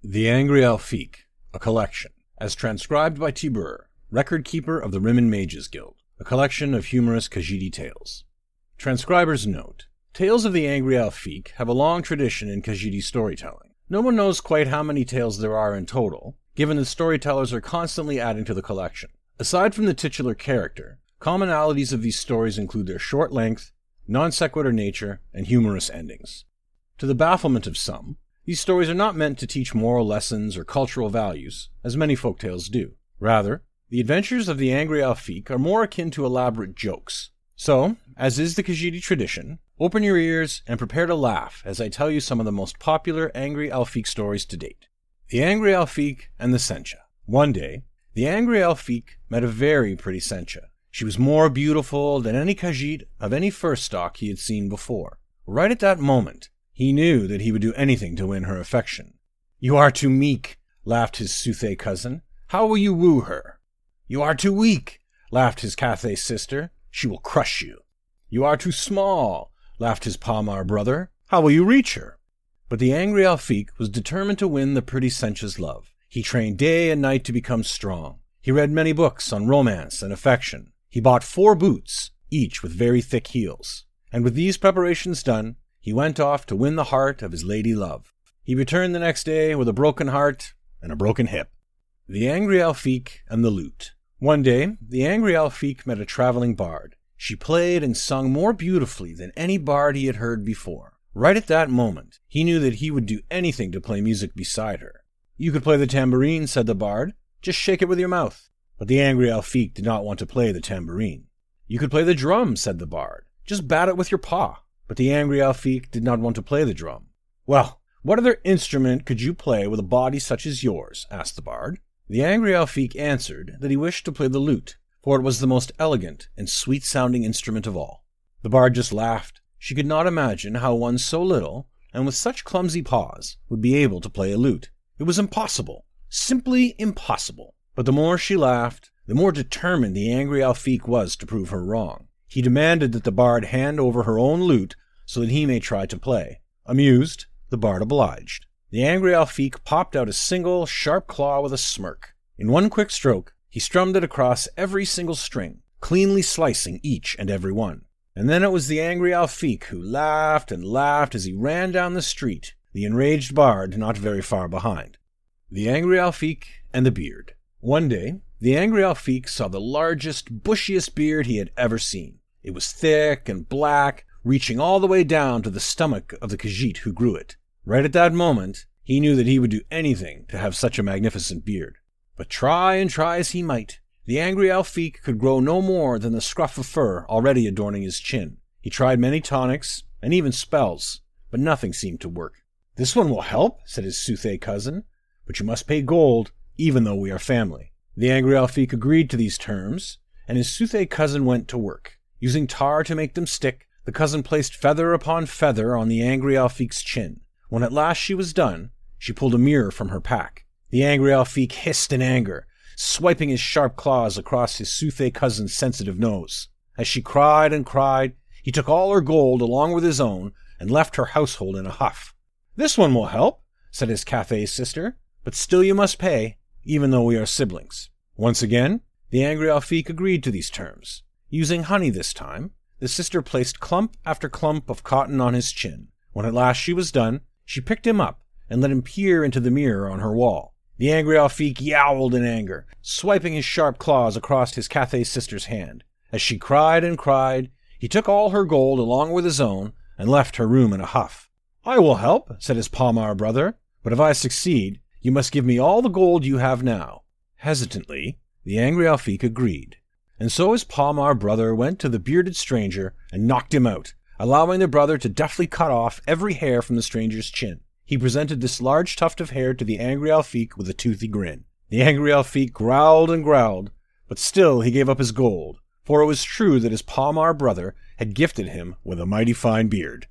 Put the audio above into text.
The Angry Alfiq, a collection, as transcribed by Tibur, record keeper of the Rimmen Mages Guild, a collection of humorous Khajiit tales. Transcriber's note. Tales of the Angry Alfiq have a long tradition in Khajiit storytelling. No one knows quite how many tales there are in total, given that storytellers are constantly adding to the collection. Aside from the titular character, commonalities of these stories include their short length, non-sequitur nature, and humorous endings. To the bafflement of some, these stories are not meant to teach moral lessons or cultural values, as many folktales do. Rather, the adventures of the Angry Alfiq are more akin to elaborate jokes. So, as is the Khajiit tradition, open your ears and prepare to laugh as I tell you some of the most popular Angry Alfiq stories to date. The Angry Alfiq and the Sencha. One day, the Angry Alfiq met a very pretty Sencha. She was more beautiful than any Khajiit of any first stock he had seen before. Right at that moment, he knew that he would do anything to win her affection. "You are too meek," laughed his Suthay cousin. "How will you woo her?" "You are too weak," laughed his Cathay sister. "She will crush you." "You are too small," laughed his Palmar brother. "How will you reach her?" But the Angry Alfiq was determined to win the pretty Sencha's love. He trained day and night to become strong. He read many books on romance and affection. He bought 4 boots, each with very thick heels. And with these preparations done, he went off to win the heart of his lady love. He returned the next day with a broken heart and a broken hip. The Angry Alfiq and the Lute. One day, the Angry Alfiq met a traveling bard. She played and sung more beautifully than any bard he had heard before. Right at that moment, he knew that he would do anything to play music beside her. "You could play the tambourine," said the bard. "Just shake it with your mouth." But the Angry Alfiq did not want to play the tambourine. "You could play the drum," said the bard. "Just bat it with your paw." But the Angry Alfiq did not want to play the drum. "Well, what other instrument could you play with a body such as yours?" asked the bard. The Angry Alfiq answered that he wished to play the lute, for it was the most elegant and sweet-sounding instrument of all. The bard just laughed. She could not imagine how one so little, and with such clumsy paws, would be able to play a lute. It was impossible, simply impossible. But the more she laughed, the more determined the Angry Alfiq was to prove her wrong. He demanded that the bard hand over her own lute so that he may try to play. Amused, the bard obliged. The Angry Alfiq popped out a single, sharp claw with a smirk. In one quick stroke, he strummed it across every single string, cleanly slicing each and every one. And then it was the Angry Alfiq who laughed and laughed as he ran down the street, the enraged bard not very far behind. The Angry Alfiq and the Beard. One day, the Angry Alfiq saw the largest, bushiest beard he had ever seen. It was thick and black, reaching all the way down to the stomach of the Khajiit who grew it. Right at that moment, he knew that he would do anything to have such a magnificent beard. But try and try as he might, the Angry Alfiq could grow no more than the scruff of fur already adorning his chin. He tried many tonics, and even spells, but nothing seemed to work. "This one will help," said his Suthay cousin, "but you must pay gold, even though we are family." The Angry Alfiq agreed to these terms, and his Suthay cousin went to work. Using tar to make them stick, the cousin placed feather upon feather on the Angry Alfiq's chin. When at last she was done, she pulled a mirror from her pack. The Angry Alfiq hissed in anger, swiping his sharp claws across his Suthay cousin's sensitive nose. As she cried and cried, he took all her gold along with his own and left her household in a huff. "This one will help," said his Cathay sister, "but still you must pay, even though we are siblings." Once again, the Angry Alfiq agreed to these terms. Using honey this time, the sister placed clump after clump of cotton on his chin. When at last she was done, she picked him up and let him peer into the mirror on her wall. The Angry Alfiq yowled in anger, swiping his sharp claws across his Cathay sister's hand. As she cried and cried, he took all her gold along with his own and left her room in a huff. "I will help," said his Palmar brother, "but if I succeed, you must give me all the gold you have now." Hesitantly, the Angry Alfiq agreed. And so his Palmar brother went to the bearded stranger and knocked him out, allowing the brother to deftly cut off every hair from the stranger's chin. He presented this large tuft of hair to the angry Alfiq with a toothy grin. The angry Alfiq growled and growled, but still he gave up his gold, for it was true that his Palmar brother had gifted him with a mighty fine beard.